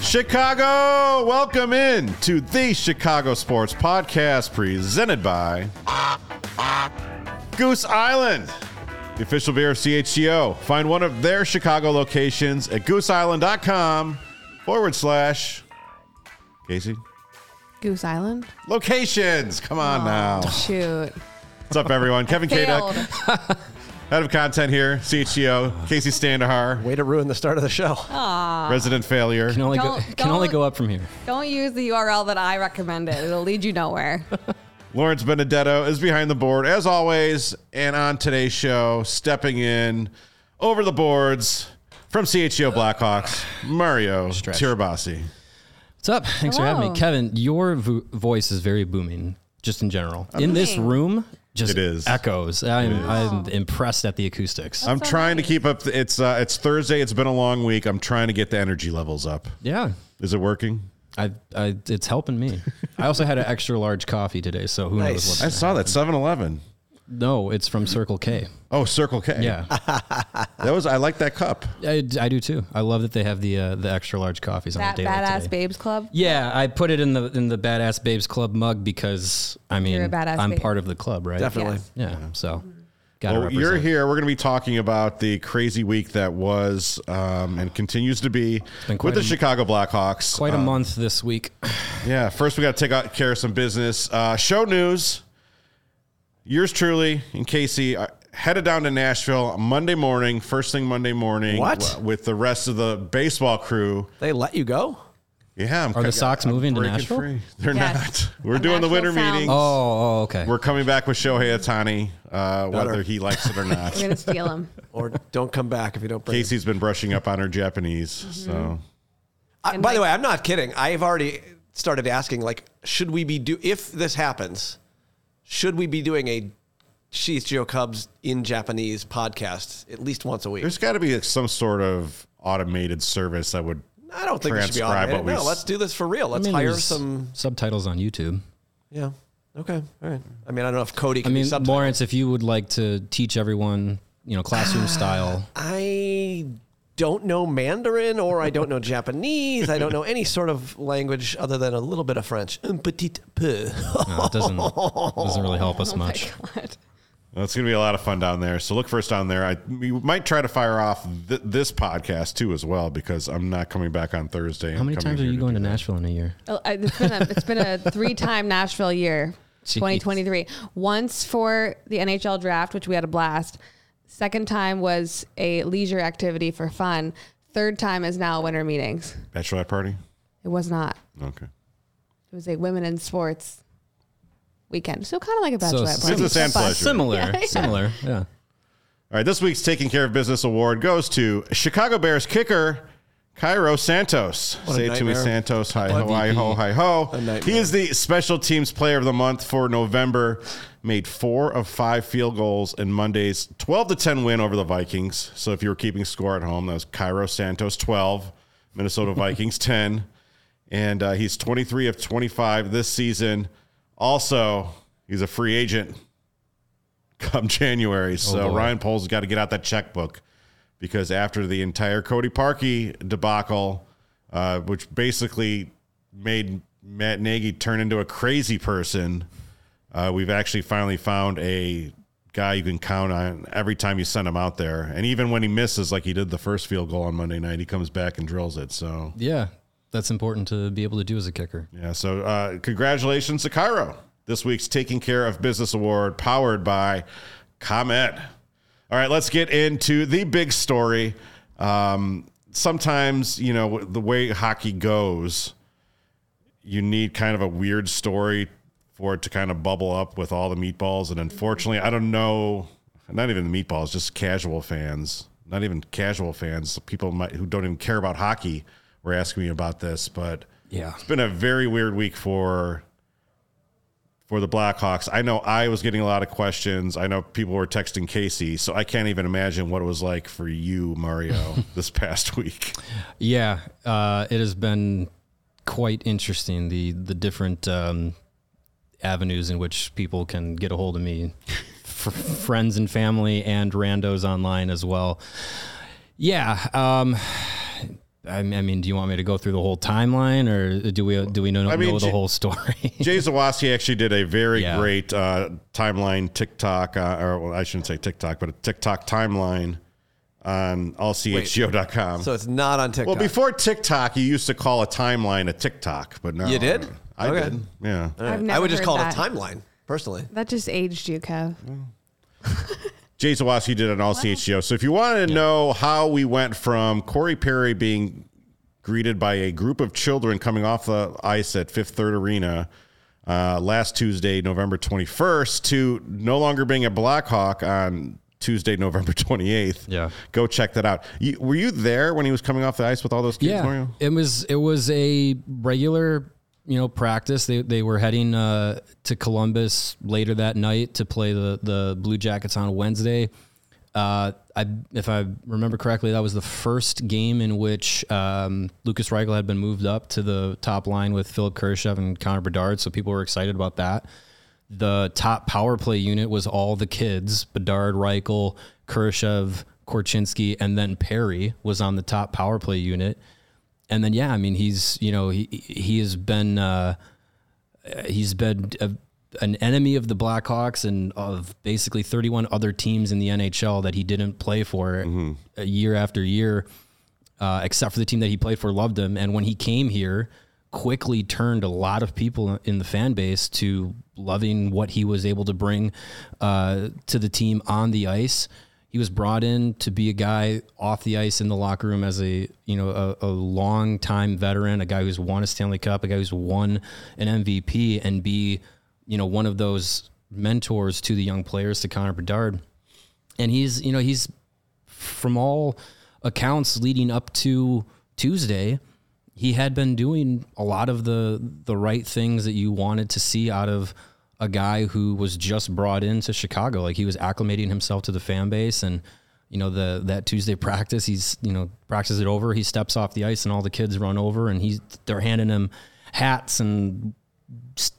Chicago, welcome in to the Chicago Sports Podcast, presented by Goose Island, the official beer of CHGO. Find one of their Chicago locations at gooseisland.com/ Kacy. Goose Island? Locations. Come on now. Shoot. What's up, everyone? Kevin K. Duck, head of content here, CHGO, Kacy Standohar. Way to ruin the start of the show. Aww. Resident failure. Can only go up from here. Don't use the URL that I recommended. It'll lead you nowhere. Lawrence Benedetto is behind the board, as always, and on today's show, stepping in over the boards from CHGO Blackhawks, Mario Tirabassi. What's up? Thanks for having me. Kevin, your voice is very booming, just in general. In this room... It echoes. I'm impressed at the acoustics. That's I'm trying to keep up. It's Thursday. It's been a long week. I'm trying to get the energy levels up. Yeah. Is it working? It's helping me. I also had an extra large coffee today, so who knows what's I saw that 7-Eleven. No, it's from Circle K. Oh, Circle K. Yeah. I like that cup. I do too. I love that they have the extra large coffees on the daily Badass Babes Club? Yeah, I put it in the Badass Babes Club mug because I'm part of the club, right? Definitely. Yes. Yeah. So you're here. We're going to be talking about the crazy week that was and continues to be with the Chicago Blackhawks. Quite a month this week. Yeah. First, we got to take care of some business. Show news. Yours truly and Kacy headed down to Nashville Monday morning, first thing Monday morning. What? With the rest of the baseball crew. They let you go? Yeah. Are the Sox moving to Nashville? Free. They're not. We're doing the winter meetings. Oh, okay. We're coming back with Shohei Ohtani, whether he likes it or not. We're going to steal him. Or don't come back if you don't bring Kacy's him. Been brushing up on her Japanese. Mm-hmm. So. By the way, I'm not kidding. I've already started asking, should we be if this happens... Should we be doing a CHGO Cubs in Japanese podcast at least once a week? There's got to be some sort of automated service that would. I don't think it should be automated. No, let's do this for real. Let's hire some subtitles on YouTube. Yeah. Okay. All right. I don't know if Cody can be subtitled. Lawrence, if you would like to teach everyone, classroom style. I don't know Mandarin or I don't know Japanese. I don't know any sort of language other than a little bit of French. Un petit peu. No, it doesn't really help us much. Well, it's going to be a lot of fun down there. So look for us down there. We might try to fire off this podcast too as well because I'm not coming back on Thursday. How many times are you going to Nashville in a year? Oh, it's been a 3-time Nashville year, 2023. Jeez. Once for the NHL draft, which we had a blast. Second time was a leisure activity for fun. Third time is now winter meetings. Bachelorette party? It was not. Okay. It was a women in sports weekend. So kind of like a bachelorette party. Business and pleasure. Similar. Yeah, yeah. Similar. Yeah. All right. This week's Taking Care of Business Award goes to Chicago Bears kicker Cairo Santos. What Say it to me, Santos. Hi ho, hi ho, hi ho. He is the special teams player of the month for November. Made 4 of 5 field goals in Monday's 12-10 win over the Vikings. So if you were keeping score at home, that was Cairo Santos 12, Minnesota Vikings 10. And he's 23 of 25 this season. Also, he's a free agent come January. So Ryan Poles has got to get out that checkbook. Because after the entire Cody Parkey debacle, which basically made Matt Nagy turn into a crazy person, we've actually finally found a guy you can count on every time you send him out there. And even when he misses, like he did the first field goal on Monday night, he comes back and drills it. So yeah, that's important to be able to do as a kicker. Yeah, so congratulations to Cairo. This week's Taking Care of Business Award, powered by ComEd. All right, let's get into the big story. Sometimes, the way hockey goes, you need kind of a weird story for it to kind of bubble up with all the meatballs. And unfortunately, I don't know not even the meatballs, just casual fans, not even casual fans, people might, who don't even care about hockey were asking me about this. But yeah, it's been a very weird week for the Blackhawks. I know I was getting a lot of questions. I know people were texting Kacy, so I can't even imagine what it was like for you, Mario, this past week. Yeah, it has been quite interesting, the different avenues in which people can get a hold of me, for friends and family and randos online as well. Yeah, I mean, do you want me to go through the whole timeline, or do we know the whole story? Jay Zawaski actually did a very great timeline TikTok, or I shouldn't say TikTok, but a TikTok timeline on allchgo.com. So it's not on TikTok. Well, before TikTok, you used to call a timeline a TikTok, but now you did. I did. Yeah, I would just call it a timeline personally. That just aged you, Kev. Jay Zawaski did an all-CHGO. So if you wanted to know how we went from Corey Perry being greeted by a group of children coming off the ice at Fifth Third Arena last Tuesday, November 21st, to no longer being a Blackhawk on Tuesday, November 28th. Yeah. Go check that out. Were you there when he was coming off the ice with all those kids, Mario? It was a regular practice. They were heading to Columbus later that night to play the Blue Jackets on Wednesday. If I remember correctly, that was the first game in which Lucas Reichel had been moved up to the top line with Philipp Kurashev and Connor Bedard, so people were excited about that. The top power play unit was all the kids: Bedard, Reichel, Kurashev, Korchinski, and then Perry was on the top power play unit. And then, yeah, I mean, he's been an enemy of the Blackhawks and of basically 31 other teams in the NHL that he didn't play for year after year, except for the team that he played for loved him. And when he came here, quickly turned a lot of people in the fan base to loving what he was able to bring to the team on the ice. He was brought in to be a guy off the ice in the locker room as a long time veteran, a guy who's won a Stanley Cup, a guy who's won an MVP, and be, one of those mentors to the young players, to Connor Bedard. And he's from all accounts leading up to Tuesday, he had been doing a lot of the right things that you wanted to see out of a guy who was just brought into Chicago. Like, he was acclimating himself to the fan base, and that Tuesday practice, he's, practices it over. He steps off the ice and all the kids run over, and they're handing him hats and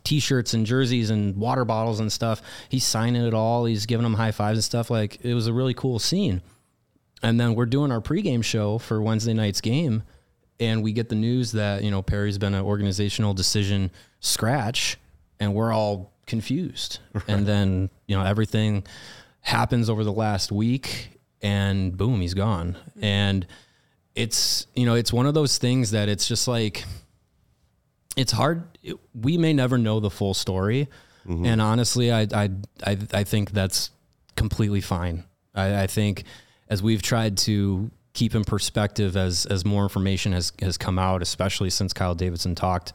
t-shirts and jerseys and water bottles and stuff. He's signing it all. He's giving them high fives and stuff. Like, it was a really cool scene. And then we're doing our pregame show for Wednesday night's game, and we get the news that, Perry's been an organizational decision scratch, and we're all confused. Right. And then, everything happens over the last week, and boom, he's gone. And it's, it's one of those things that it's just like, it's hard. We may never know the full story. Mm-hmm. And honestly, I think that's completely fine. I think as we've tried to keep in perspective as more information has come out, especially since Kyle Davidson talked,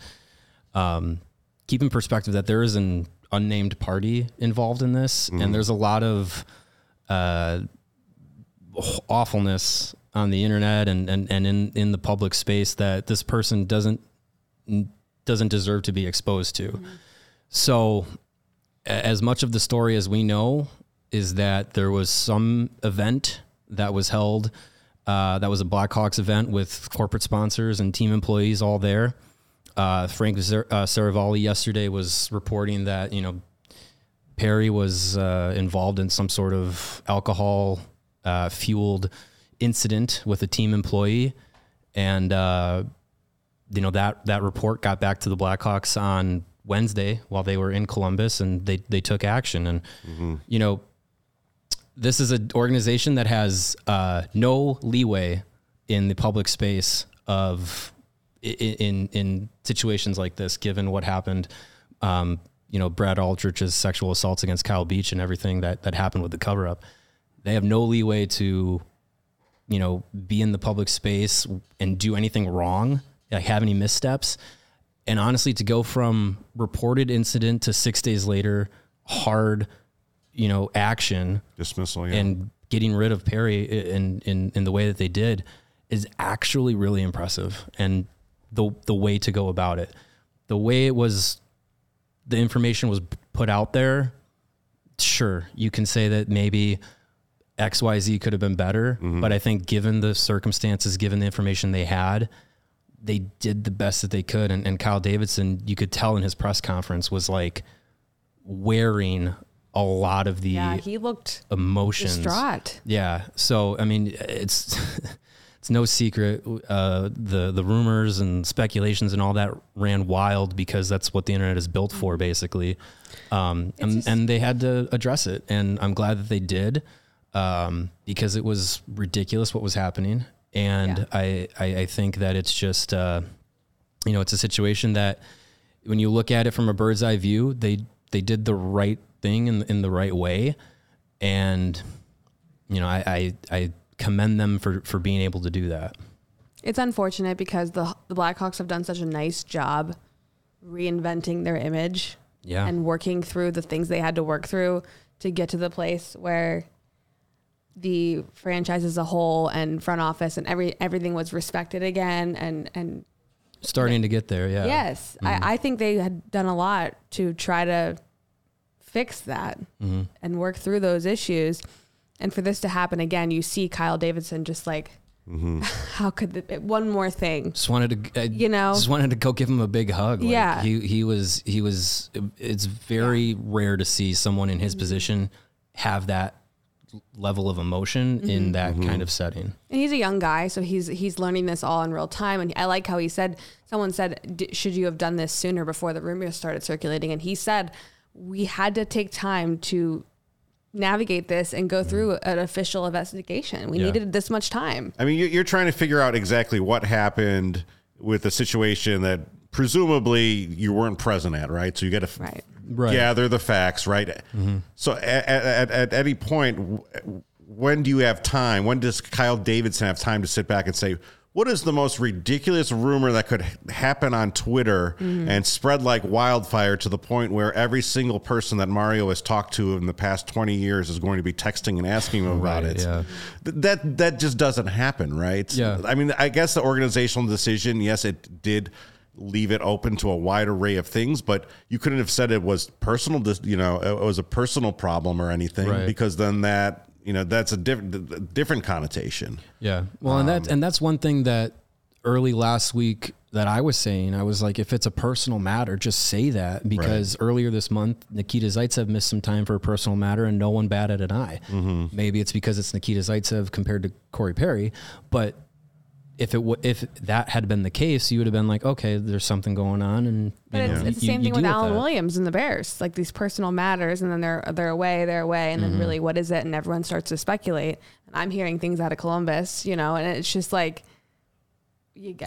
keep in perspective that there is an unnamed party involved in this. Mm-hmm. And there's a lot of awfulness on the internet and in the public space that this person doesn't deserve to be exposed to. Mm-hmm. So as much of the story as we know is that there was some event that was held, that was a Blackhawks event with corporate sponsors and team employees all there. Frank Saravalli yesterday was reporting that, Perry was involved in some sort of alcohol-fueled incident with a team employee. And, that report got back to the Blackhawks on Wednesday while they were in Columbus, and they took action. And, this is an organization that has no leeway in the public space of... In situations like this, given what happened, Brad Aldrich's sexual assaults against Kyle Beach and everything that happened with the cover up, they have no leeway to, be in the public space and do anything wrong, like have any missteps. And honestly, to go from reported incident to 6 days later, hard you know, action, dismissal, yeah, and getting rid of Perry in the way that they did is actually really impressive. And the way to go about it, the way it was, the information was put out there. Sure, you can say that maybe XYZ could have been better, mm-hmm. but I think given the circumstances, given the information they had, they did the best that they could. And Kyle Davidson, you could tell in his press conference, was like wearing a lot of the he looked emotions. Distraught. Yeah. So, I mean, it's no secret. The rumors and speculations and all that ran wild because that's what the internet is built for, basically. And they had to address it. And I'm glad that they did, because it was ridiculous what was happening. And yeah. I think that it's just, you know, it's a situation that when you look at it from a bird's eye view, they did the right thing in the right way. And, you know, I commend them for being able to do that. It's unfortunate because the Blackhawks have done such a nice job reinventing their image yeah. and working through the things they had to work through to get to the place where the franchise as a whole and front office and everything was respected again and starting to get there. Yeah. Yes. Mm-hmm. I think they had done a lot to try to fix that mm-hmm. and work through those issues. And for this to happen again, you see Kyle Davidson just like, mm-hmm. how could one more thing? Just wanted to, just wanted to go give him a big hug. Like yeah. He was, it's very yeah. rare to see someone in his mm-hmm. position have that level of emotion mm-hmm. in that mm-hmm. kind of setting. And he's a young guy, so he's learning this all in real time. And I like how he said, someone said, should you have done this sooner before the rumors started circulating? And he said, we had to take time to navigate this and go through an official investigation. We yeah. needed this much time. I mean, you're trying to figure out exactly what happened with a situation that presumably you weren't present at, right? So you got to gather the facts, right? Mm-hmm. So at any point, when do you have time? When does Kyle Davidson have time to sit back and say, what is the most ridiculous rumor that could happen on Twitter mm-hmm. and spread like wildfire to the point where every single person that Mario has talked to in the past 20 years is going to be texting and asking him about it? Yeah. That just doesn't happen, right? Yeah. I mean, I guess the organizational decision, yes, it did leave it open to a wide array of things, but you couldn't have said it was personal, it was a personal problem or anything because then that, that's a different connotation. Yeah. Well, and that's one thing that early last week that I was saying, I was like, if it's a personal matter, just say that, because earlier this month, Nikita Zaitsev missed some time for a personal matter and no one batted an eye. Mm-hmm. Maybe it's because it's Nikita Zaitsev compared to Corey Perry, but if that had been the case, you would have been like, okay, there's something going on, it's the same thing with Alan Williams and the Bears, like these personal matters, and then they're away, and mm-hmm. then really, what is it? And everyone starts to speculate. And I'm hearing things out of Columbus, and it's just like,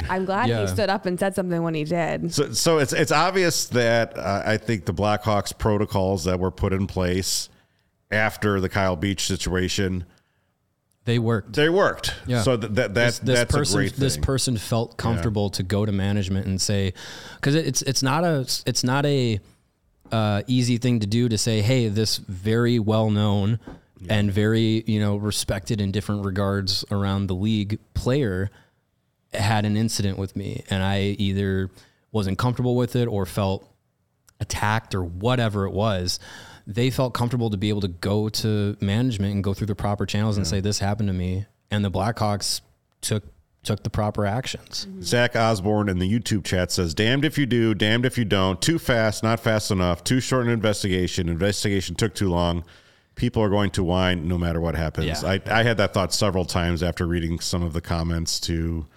I'm glad he stood up and said something when he did. So it's obvious that I think the Blackhawks protocols that were put in place after the Kyle Beach situation, They worked. Yeah. So that's a great thing. This person felt comfortable to go to management and say, because it's not a easy thing to do to say, hey, this very well known and very respected in different regards around the league player had an incident with me, and I either wasn't comfortable with it or felt attacked or whatever it was. They felt comfortable to be able to go to management and go through the proper channels and say, this happened to me. And the Blackhawks took the proper actions. Mm-hmm. Zach Osborne in the YouTube chat says, damned if you do, damned if you don't. Too fast, not fast enough. Too short an investigation. Investigation took too long. People are going to whine no matter what happens. Yeah. I had that thought several times after reading some of the comments to,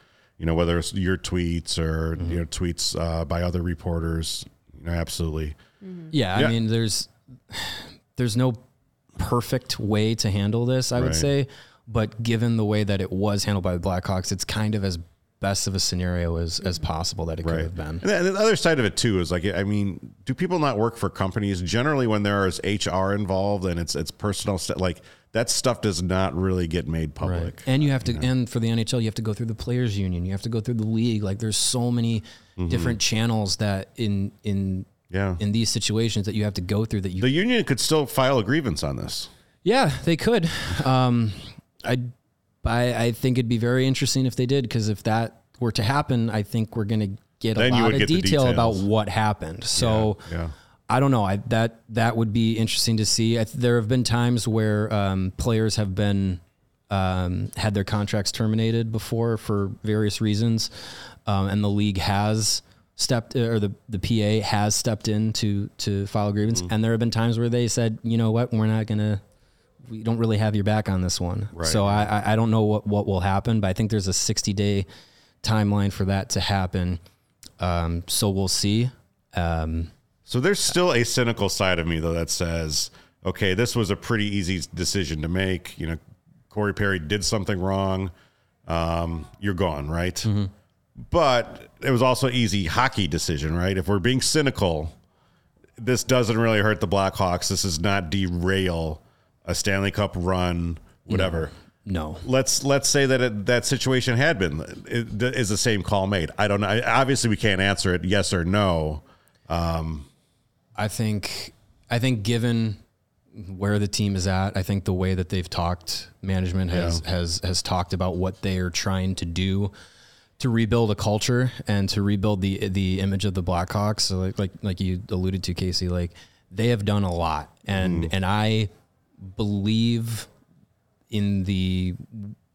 whether it's your tweets or, mm-hmm. Tweets by other reporters. Absolutely. Mm-hmm. Yeah, I mean, there's no perfect way to handle this, I would say, but given the way that it was handled by the Blackhawks, it's kind of as best of a scenario as possible that it could have been. And the other side of it too is like, I mean, do people not work for companies generally when there is HR involved and it's personal stuff? Like that stuff does not really get made public. Right. And you have to, and for the NHL, you have to go through the players union. You have to go through the league. Like there's so many different channels that in yeah, in these situations that you have to go through. That you, the union could still file a grievance on this. Yeah, they could. I think it'd be very interesting if they did, because if that were to happen, I think we're going to get a lot of detail about what happened. So yeah. I don't know. That would be interesting to see. There have been times where players have been had their contracts terminated before for various reasons, and the league has stepped, or the PA has stepped in to file a grievance. Mm-hmm. And there have been times where they said, you know what, we don't really have your back on this one. Right. So I don't know what will happen, but I think there's a 60-day timeline for that to happen. So we'll see. So there's still a cynical side of me, though, that says, okay, this was a pretty easy decision to make. You know, Corey Perry did something wrong. You're gone, right? Mm-hmm. But it was also an easy hockey decision, right? If we're being cynical, this doesn't really hurt the Blackhawks. This does not derail a Stanley Cup run, whatever. No. Let's say that that situation had been. Is the same call made? I don't know. Obviously, we can't answer it yes or no. I think given where the team is at, I think the way that they've talked, management has talked about what they are trying to do to rebuild a culture and to rebuild the image of the Blackhawks. So like you alluded to, Casey, like they have done a lot, and I believe in the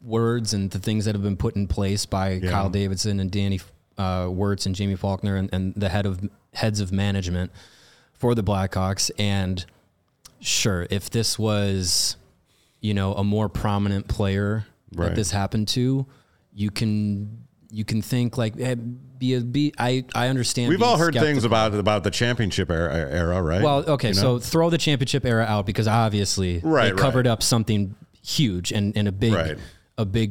words and the things that have been put in place by Kyle Davidson and Danny Wirtz and Jamie Faulkner and the heads of management for the Blackhawks. And sure, if this was, a more prominent player that this happened to, you can think like, hey, I understand. We've all heard things about the championship era, right? Well, okay. So throw the championship era out, because obviously they covered up something huge and a big,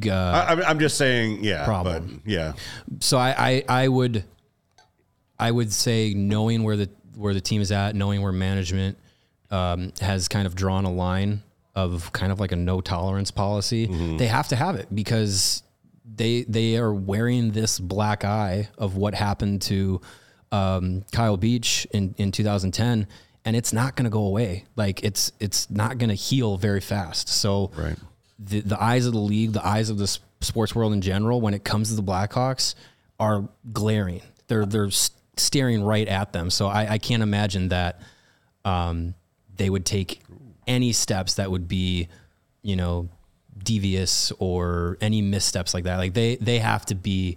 I'm just saying, problem. But So I would say, knowing where the team is at, knowing where management has kind of drawn a line of kind of like a no tolerance policy, they have to have it, because they are wearing this black eye of what happened to Kyle Beach in 2010. And it's not going to go away. Like it's not going to heal very fast. So the eyes of the league, the eyes of the sports world in general, when it comes to the Blackhawks, are glaring. They're staring right at them. So I can't imagine that they would take any steps that would be, devious or any missteps like that. Like they have to be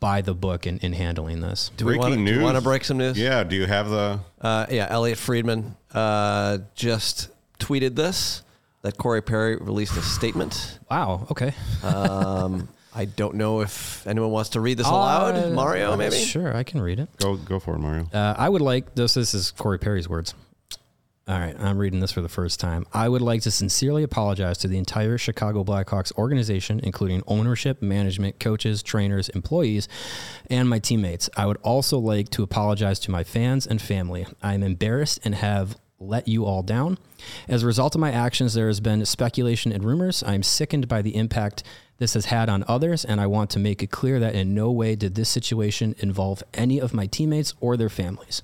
by the book in handling this. Do we want to break some news? Yeah. Do you have the? Elliot Friedman just tweeted this, that Corey Perry released a statement. Wow. Okay. I don't know if anyone wants to read this aloud. Mario, maybe? Sure, I can read it. Go for it, Mario. I would like... This is Corey Perry's words. All right, I'm reading this for the first time. I would like to sincerely apologize to the entire Chicago Blackhawks organization, including ownership, management, coaches, trainers, employees, and my teammates. I would also like to apologize to my fans and family. I am embarrassed and have let you all down. As a result of my actions, there has been speculation and rumors. I am sickened by the impact this has had on others, and I want to make it clear that in no way did this situation involve any of my teammates or their families.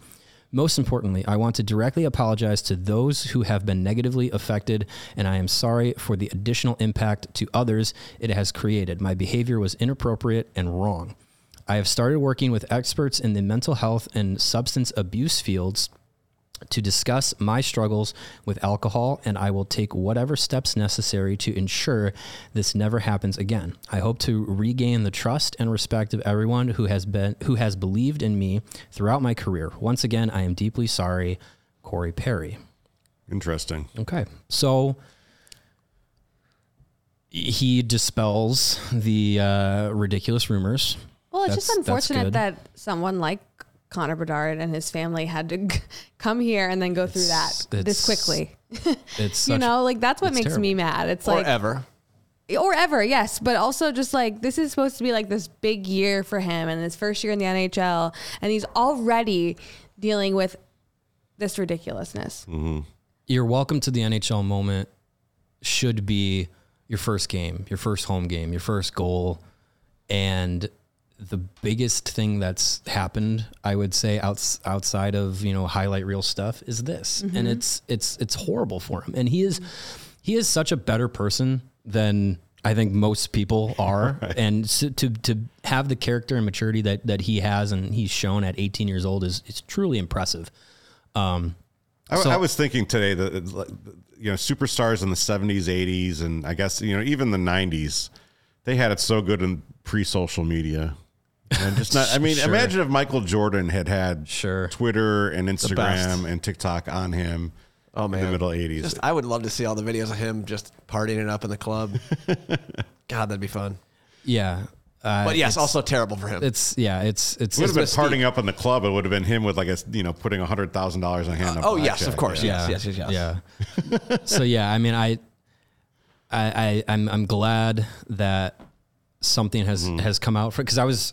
Most importantly, I want to directly apologize to those who have been negatively affected, and I am sorry for the additional impact to others it has created. My behavior was inappropriate and wrong. I have started working with experts in the mental health and substance abuse fields to discuss my struggles with alcohol, and I will take whatever steps necessary to ensure this never happens again. I hope to regain the trust and respect of everyone who has believed in me throughout my career. Once again, I am deeply sorry, Corey Perry. Interesting. Okay. So he dispels the ridiculous rumors. Well, it's just unfortunate that someone like Connor Bedard and his family had to come here and then go through that this quickly. It's that's what makes me mad. It's like or ever. Yes. But also just like, this is supposed to be like this big year for him and his first year in the NHL. And he's already dealing with this ridiculousness. Mm-hmm. Your welcome to the NHL moment should be your first game, your first home game, your first goal. And the biggest thing that's happened, I would say, outside of, you know, highlight reel stuff is this. Mm-hmm. And it's horrible for him. And he is such a better person than I think most people are. Right. And so to have the character and maturity that he has and he's shown at 18 years old is truly impressive. I was thinking today that, you know, superstars in the 70s, 80s, and I guess, you know, even the 90s, they had it so good in pre-social media. And just not, I mean, sure. Imagine if Michael Jordan had sure. Twitter and Instagram and TikTok on him in the middle 80s. I would love to see all the videos of him just partying it up in the club. God, that'd be fun. Yeah. But yes, also terrible for him. It would have been partying up in the club. It would have been him with like a, you know, putting $100,000 in a hand. Oh yes, of course. Yeah. Yes. Yeah. So yeah, I mean, I'm glad that something has come out for, because I was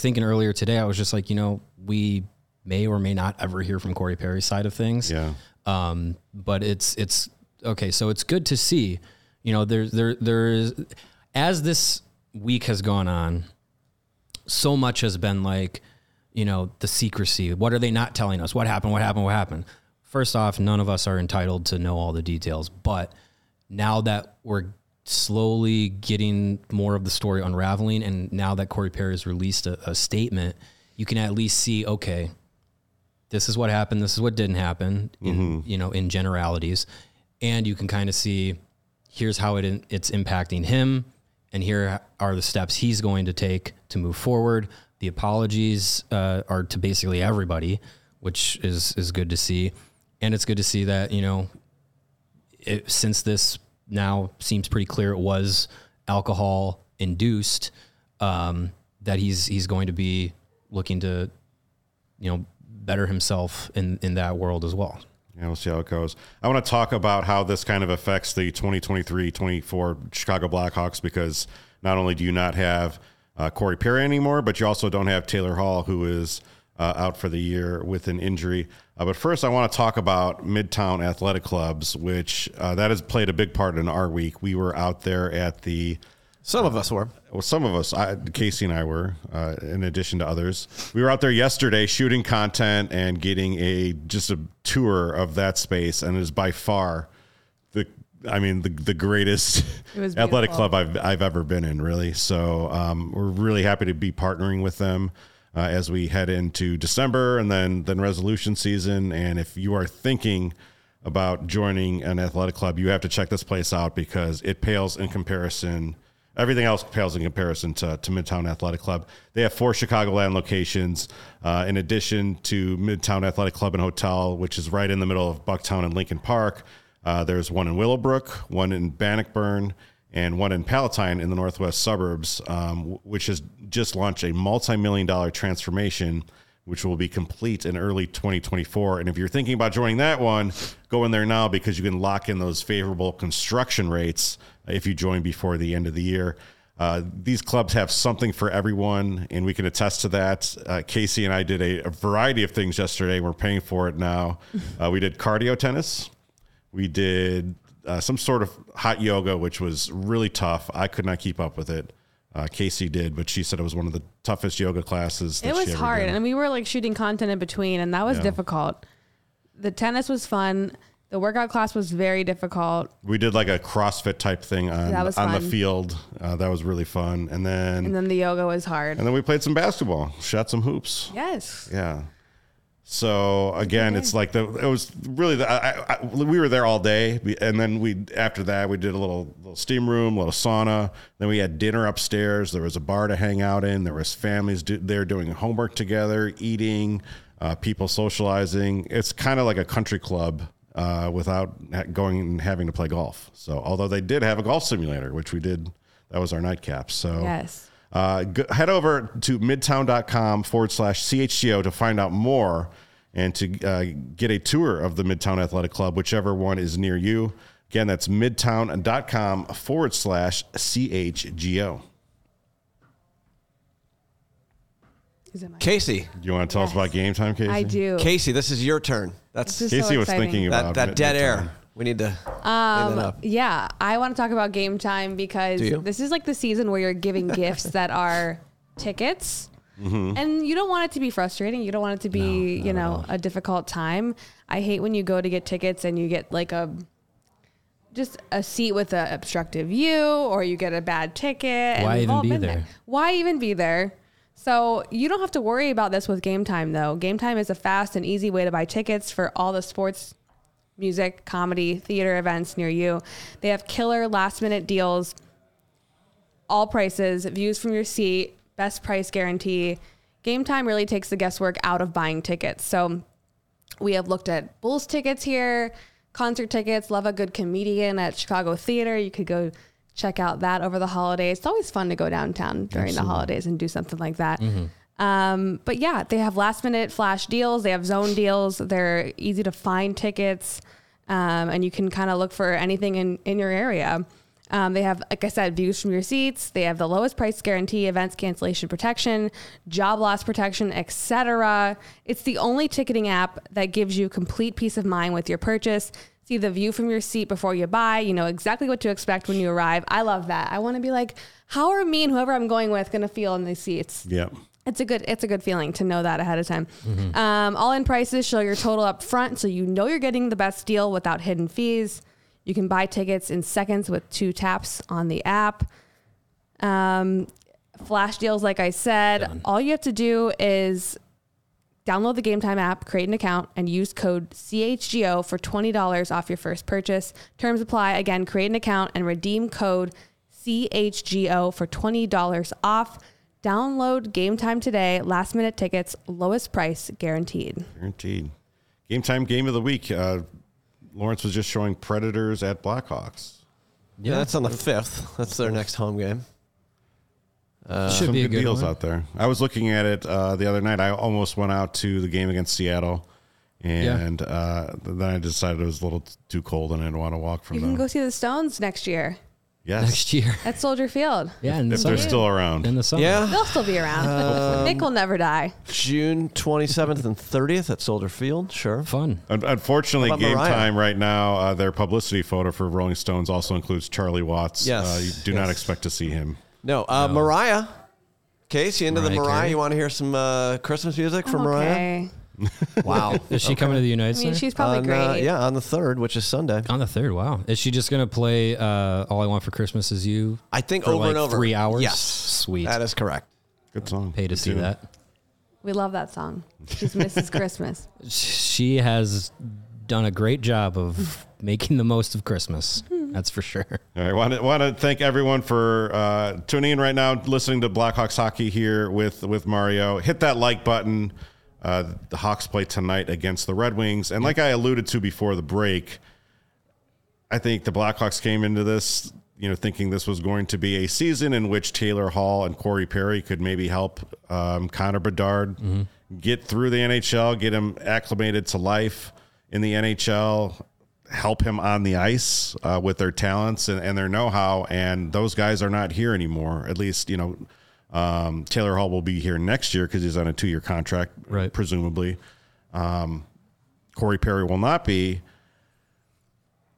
thinking earlier today, I was just like, you know, we may or may not ever hear from Corey Perry's side of things. Yeah. But it's okay. So it's good to see, you know, there's as this week has gone on, so much has been like, you know, the secrecy. What are they not telling us? What happened? What happened? What happened? First off, none of us are entitled to know all the details, but now that we're slowly getting more of the story unraveling, and now that Corey Perry has released a statement, you can at least see, okay, this is what happened, this is what didn't happen, in generalities, and you can kind of see, here's how it's impacting him, and here are the steps he's going to take to move forward. The apologies are to basically everybody, which is good to see. And it's good to see that, you know, since this now seems pretty clear it was alcohol induced, that he's going to be looking to, you know, better himself in that world as well. Yeah, we'll see how it goes. I want to talk about how this kind of affects the 2023-24 Chicago Blackhawks, because not only do you not have Corey Perry anymore, but you also don't have Taylor Hall, who is out for the year with an injury. But first, I want to talk about Midtown Athletic Clubs, which that has played a big part in our week. We were out there at the... Some of us were. Well, some of us, Kacy and I were, in addition to others. We were out there yesterday shooting content and getting just a tour of that space, and it is by far the greatest athletic club I've ever been in, really. So we're really happy to be partnering with them as we head into December and then resolution season. And if you are thinking about joining an athletic club, you have to check this place out, because it pales in comparison. Everything else pales in comparison to Midtown Athletic Club. They have 4 Chicagoland locations, in addition to Midtown Athletic Club and Hotel, which is right in the middle of Bucktown and Lincoln Park. There's one in Willowbrook, one in Bannockburn, and one in Palatine in the northwest suburbs, which has just launched a multi-million-dollar transformation, which will be complete in early 2024. And if you're thinking about joining that one, go in there now, because you can lock in those favorable construction rates if you join before the end of the year. These clubs have something for everyone, and we can attest to that. Kacy and I did a variety of things yesterday. We're paying for it now. We did cardio tennis. We did some sort of hot yoga, which was really tough. I could not keep up with it. Kacy did, but she said it was one of the toughest yoga classes. It was hard, and we were like shooting content in between, and that was difficult. The tennis was fun. The workout class was very difficult. We did like a CrossFit type thing on the field. That was really fun. And then the yoga was hard. And then we played some basketball, shot some hoops. Yes. Yeah. So again, it's like we were there all day, and then after that we did a little steam room, a little sauna. Then we had dinner upstairs. There was a bar to hang out in. There was families there doing homework together, eating, people socializing. It's kind of like a country club without going and having to play golf. So although they did have a golf simulator, which we did, that was our nightcap. So yes. Head over to midtown.com/CHGO to find out more and to get a tour of the Midtown Athletic Club, whichever one is near you. Again, that's midtown.com/CHGO. Kacy, do you want to tell us about Game Time, Kacy? I do. Kacy, this is your turn. That's Kacy so was thinking about that dead air. We need to clean that up. Yeah, I want to talk about Game Time, because this is like the season where you're giving gifts that are tickets. Mm-hmm. And you don't want it to be frustrating. You don't want it to be, a difficult time. I hate when you go to get tickets and you get like a seat with an obstructive view, or you get a bad ticket. Why even be there? So you don't have to worry about this with Game Time, though. Game Time is a fast and easy way to buy tickets for all the sports, music, comedy, theater events near you. They have killer last-minute deals, all prices, views from your seat, best price guarantee. Game Time really takes the guesswork out of buying tickets. So we have looked at Bulls tickets here, concert tickets, love a good comedian at Chicago Theater. You could go check out that over the holidays. It's always fun to go downtown during the holidays and do something like that. Mm-hmm. But yeah, they have last minute flash deals. They have zone deals. They're easy to find tickets. And you can kind of look for anything in your area. They have, like I said, views from your seats. They have the lowest price guarantee, events cancellation protection, job loss protection, etc. It's the only ticketing app that gives you complete peace of mind with your purchase. See the view from your seat before you buy. You know exactly what to expect when you arrive. I love that. I want to be like, how are me and whoever I'm going with going to feel in these seats? Yeah. It's a good feeling to know that ahead of time. Mm-hmm. All in prices show your total up front, so you know you're getting the best deal without hidden fees. You can buy tickets in seconds with 2 taps on the app. Flash deals, like I said, all you have to do is download the Game Time app, create an account, and use code CHGO for $20 off your first purchase. Terms apply. Again, create an account and redeem code CHGO for $20 off. Download Game Time today. Last minute tickets, lowest price guaranteed. Guaranteed. Game Time game of the week. Lawrence was just showing Predators at Blackhawks. Yeah, that's on the 5th. That's their next home game. Should be some good deals out there. I was looking at it the other night. I almost went out to the game against Seattle, and then I decided it was a little too cold, and I didn't want to walk from there. You can go see the Stones next year. Yes. Next year. At Soldier Field. Yeah, if they're still around. In the summer. Yeah. They'll still be around. Nick will never die. June 27th and 30th at Soldier Field. Sure. Fun. Unfortunately, Game Time right now, their publicity photo for Rolling Stones also includes Charlie Watts. Yes. You do not expect to see him. No. No. Mariah. Casey, into the Mariah. Carey. You want to hear some Christmas music from Mariah? Wow. Is she coming to the United States? I mean, she's probably great. Yeah, on the 3rd, which is Sunday. On the 3rd, wow. Is she just going to play All I Want for Christmas Is You? I think over and over. 3 hours? Yes. Sweet. That is correct. Good song. Pay to see that. We love that song. She's Mrs. Christmas. She has done a great job of making the most of Christmas. That's for sure. All right. Want to thank everyone for tuning in right now, listening to Blackhawks Hockey here with Mario. Hit that like button. The Hawks play tonight against the Red Wings. And like I alluded to before the break, I think the Blackhawks came into this, thinking this was going to be a season in which Taylor Hall and Corey Perry could maybe help Connor Bedard get through the NHL, get him acclimated to life in the NHL, help him on the ice with their talents and their know-how. And those guys are not here anymore, at least, Taylor Hall will be here next year because he's on a 2-year contract, right, presumably. Corey Perry will not be.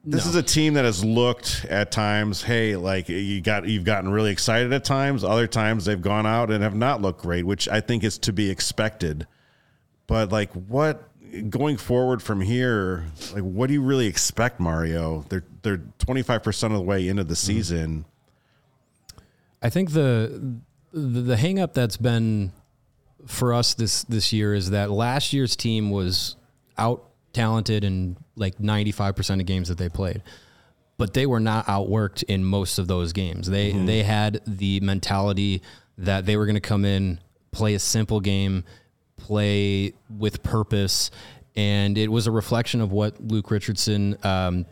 This is a team that has looked at times, hey, like you've gotten really excited at times. Other times they've gone out and have not looked great, which I think is to be expected. But like what going forward from here, like what do you really expect, Mario? They're 25% of the way into the season. I think the hang up that's been for us this year is that last year's team was out talented in like 95% of games that they played, but they were not outworked in most of those games. They had the mentality that they were going to come in, play a simple game, play with purpose. And it was a reflection of what Luke Richardson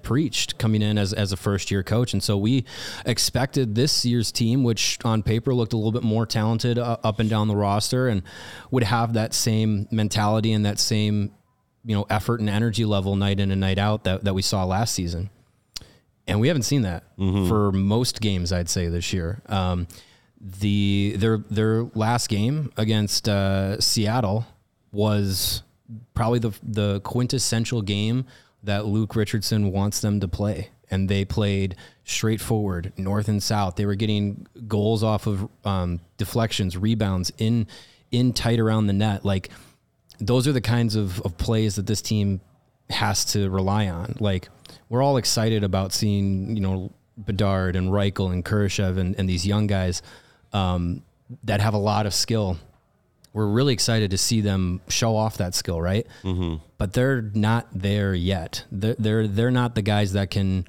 preached coming in as a first-year coach. And so we expected this year's team, which on paper looked a little bit more talented up and down the roster and would have that same mentality and that same effort and energy level night in and night out that we saw last season. And we haven't seen that for most games, I'd say, this year. Their last game against Seattle was probably the quintessential game that Luke Richardson wants them to play. And they played straightforward, north and south. They were getting goals off of deflections, rebounds in tight around the net. Like, those are the kinds of plays that this team has to rely on. Like, we're all excited about seeing, you know, Bedard and Reichel and Kurashev and these young guys that have a lot of skill. We're really excited to see them show off that skill, right? Mm-hmm. But they're not there yet. They're not the guys that can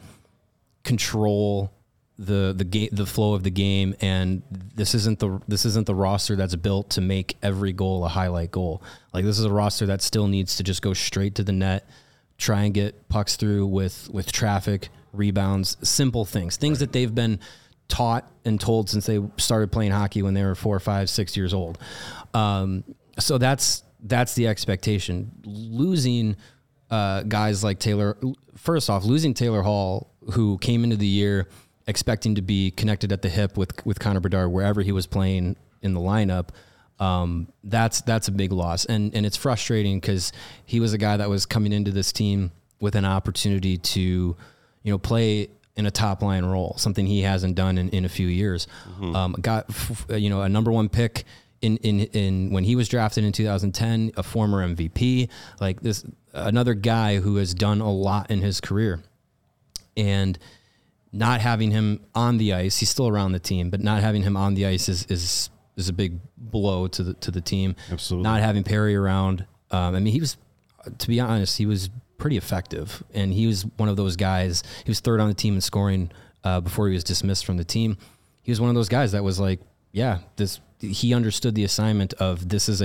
control the flow of the game, and this isn't the roster that's built to make every goal a highlight goal. Like, this is a roster that still needs to just go straight to the net, try and get pucks through with traffic, rebounds, simple things right. that they've been taught and told since they started playing hockey when they were 4, 5, 6 years old. So that's the expectation. Losing guys like Taylor, first off, losing Taylor Hall, who came into the year expecting to be connected at the hip with Connor Bedard wherever he was playing in the lineup. That's a big loss. And it's frustrating because he was a guy that was coming into this team with an opportunity to, you know, play in a top line role, something he hasn't done in a few years. Mm-hmm. Got a number one pick in when he was drafted in 2010, a former MVP, like this, another guy who has done a lot in his career, and not having him on the ice, he's still around the team, but not having him on the ice is a big blow to the team. Absolutely. Not having Perry around. He was, to be honest, he was pretty effective, and he was one of those guys. He was third on the team in scoring before he was dismissed from the team. He was one of those guys that was like, yeah, this. He understood the assignment of this has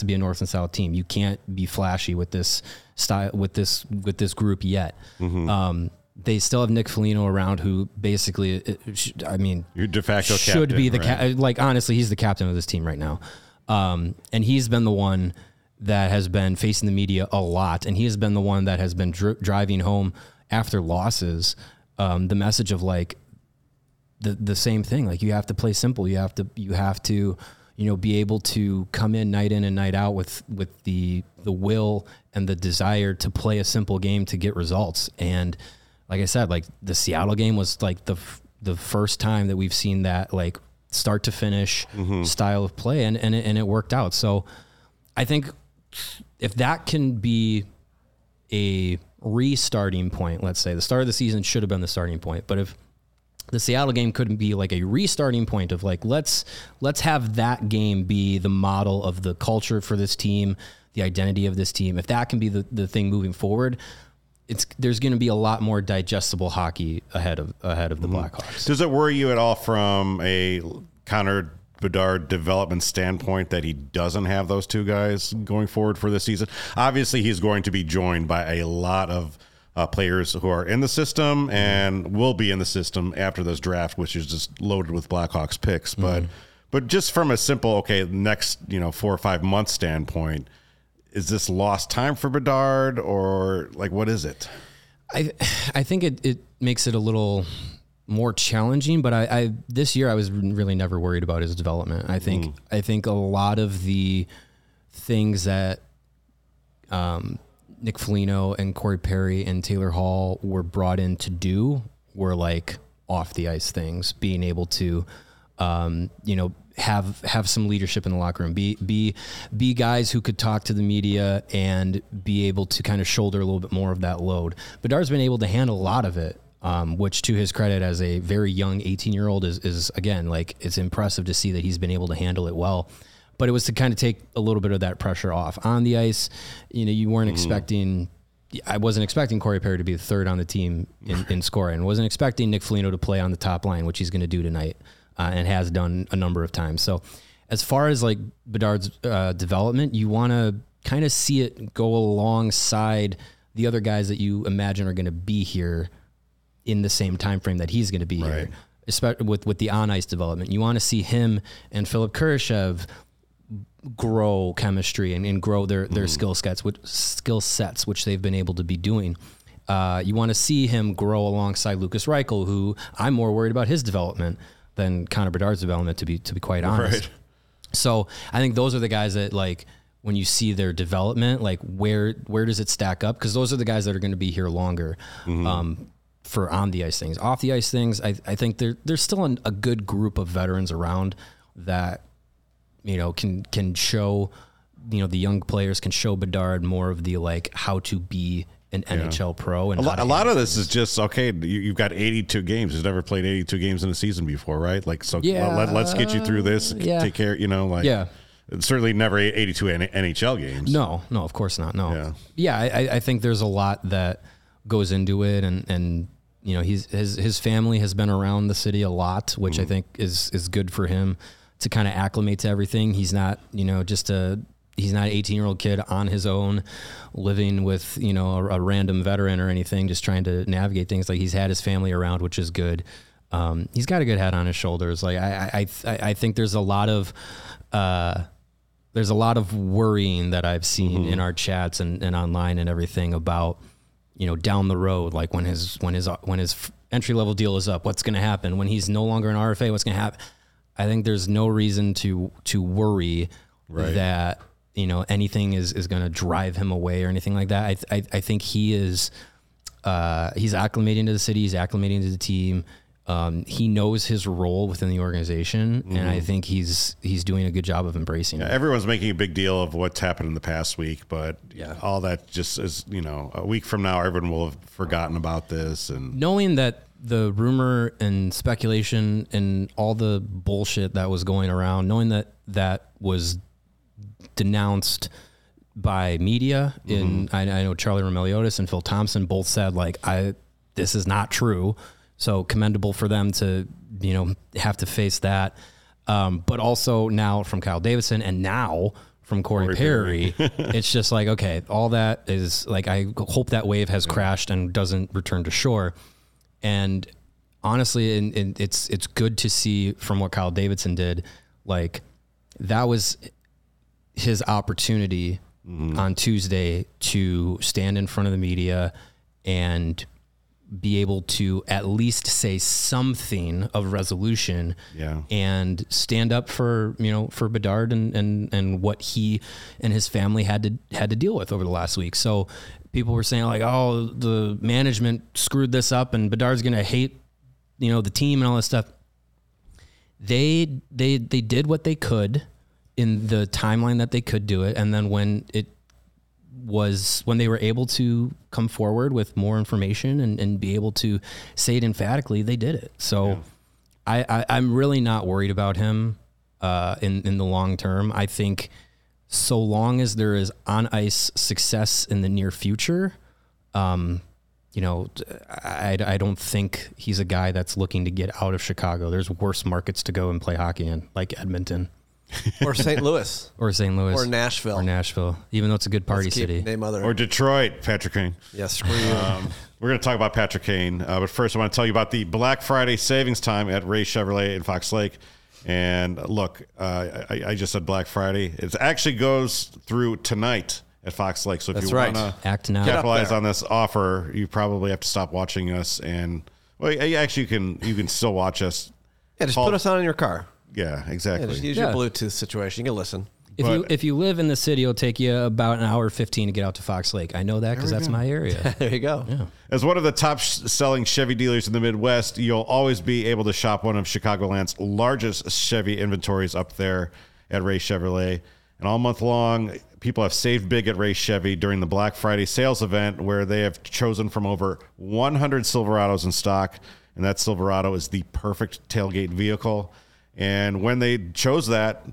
to be a north and south team. You can't be flashy with this style with this group yet. Mm-hmm. They still have Nick Foligno around, who basically, your de facto should captain, be the right? Honestly, he's the captain of this team right now, and he's been the one that has been facing the media a lot, and he has been the one that has been driving home after losses the message of the same thing. Like, you have to play simple. You have to be able to come in and night out with the will and the desire to play a simple game to get results. And like I said, like, the Seattle game was like the first time that we've seen that, like, start to finish mm-hmm. style of play, and it worked out. So I think if that can be a restarting point, let's say the start of the season should have been the starting point, but if the Seattle game couldn't be like a restarting point of like, let's have that game be the model of the culture for this team, the identity of this team. If that can be the thing moving forward, there's going to be a lot more digestible hockey ahead of the mm-hmm. Blackhawks. Does it worry you at all from a Connor Bedard development standpoint that he doesn't have those two guys going forward for this season? Obviously, he's going to be joined by a lot of players who are in the system and will be in the system after this draft, which is just loaded with Blackhawks picks. But mm-hmm. but just from a simple, next 4 or 5 month standpoint, is this lost time for Bedard, or like, what is it? I think it makes it a little more challenging, but I this year I was really never worried about his development. I think a lot of the things that Nick Foligno and Corey Perry and Taylor Hall were brought in to do were like off the ice things, being able to, have some leadership in the locker room, be guys who could talk to the media and be able to kind of shoulder a little bit more of that load. Bedard's been able to handle a lot of it, which to his credit as a very young 18-year-old is again, like, it's impressive to see that he's been able to handle it well. But it was to kind of take a little bit of that pressure off on the ice. You weren't expecting. I wasn't expecting Corey Perry to be the third on the team in scoring. Wasn't expecting Nick Foligno to play on the top line, which he's going to do tonight and has done a number of times. So, as far as like Bedard's development, you want to kind of see it go alongside the other guys that you imagine are going to be here in the same time frame that he's going to be right. here, especially with the on ice development. You want to see him and Philipp Kurashev grow chemistry and grow their skill sets, which they've been able to be doing. You want to see him grow alongside Lucas Reichel, who I'm more worried about his development than Connor Bedard's development, to be quite honest. Right. So I think those are the guys that, like, when you see their development, like where does it stack up? Because those are the guys that are going to be here longer. Mm-hmm. for on the ice things. Off the ice things, I think there's still a good group of veterans around that, you know, can show, you know, the young players can show Bedard more of the, like, how to be an NHL pro. And a lot of this is just, okay, you've got 82 games. He's never played 82 games in a season before, right? Like, so let's get you through this. Take care, you know, like. Yeah. Certainly never 82 NHL games. No, of course not. No. Yeah, I think there's a lot that goes into it. And you know, his family has been around the city a lot, which I think is good for him to kind of acclimate to everything. He's not, you know, he's not an 18-year-old kid on his own living with, you know, a random veteran or anything, just trying to navigate things. Like, he's had his family around, which is good. He's got a good head on his shoulders. Like, I think there's a lot of... there's a lot of worrying that I've seen in our chats and online and everything about, you know, down the road, like when his entry level deal is up, what's going to happen when he's no longer an RFA, what's going to happen. I think there's no reason to worry that, you know, anything is going to drive him away or anything like that. I think he is, he's acclimating to the city. He's acclimating to the team. He knows his role within the organization, and I think he's doing a good job of embracing it. Everyone's making a big deal of what's happened in the past week, but all that just is, you know, a week from now, everyone will have forgotten about this. And knowing that the rumor and speculation and all the bullshit that was going around, knowing that was denounced by media, and I know Charlie Romeliotis and Phil Thompson both said, like, this is not true. So commendable for them to, you know, have to face that. But also now from Kyle Davidson and now from Corey Perry, it's just like, okay, all that is like, I hope that wave has crashed and doesn't return to shore. And honestly, and it's good to see from what Kyle Davidson did, like that was his opportunity on Tuesday to stand in front of the media and be able to at least say something of resolution and stand up for, you know, for Bedard and what he and his family had to deal with over the last week. So people were saying like, oh, the management screwed this up and Bedard's going to hate, you know, the team and all this stuff. They did what they could in the timeline that they could do it. And then when they were able to come forward with more information and be able to say it emphatically, they did it. So I'm really not worried about him in the long term. I think so long as there is on ice success in the near future, you know, I don't think he's a guy that's looking to get out of Chicago. There's worse markets to go and play hockey in, like Edmonton. Or St. Louis. Or St. Louis. Or Nashville. Even though it's a good party city. Or Detroit, Patrick Kane. Yes, we're going to talk about Patrick Kane. But first, I want to tell you about the Black Friday savings time at Ray Chevrolet in Fox Lake. And look, I just said Black Friday. It actually goes through tonight at Fox Lake. So if you want to capitalize on this offer, you probably have to stop watching us. And, well, actually, you can still watch us. Yeah, just put us on in your car. Yeah, exactly. Just use your Bluetooth situation. You can listen. If you live in the city, it'll take you about an hour 15 to get out to Fox Lake. I know that because that's my area. There you go. Yeah. As one of the top-selling Chevy dealers in the Midwest, you'll always be able to shop one of Chicagoland's largest Chevy inventories up there at Ray Chevrolet. And all month long, people have saved big at Ray Chevy during the Black Friday sales event, where they have chosen from over 100 Silverados in stock, and that Silverado is the perfect tailgate vehicle. And when they chose that,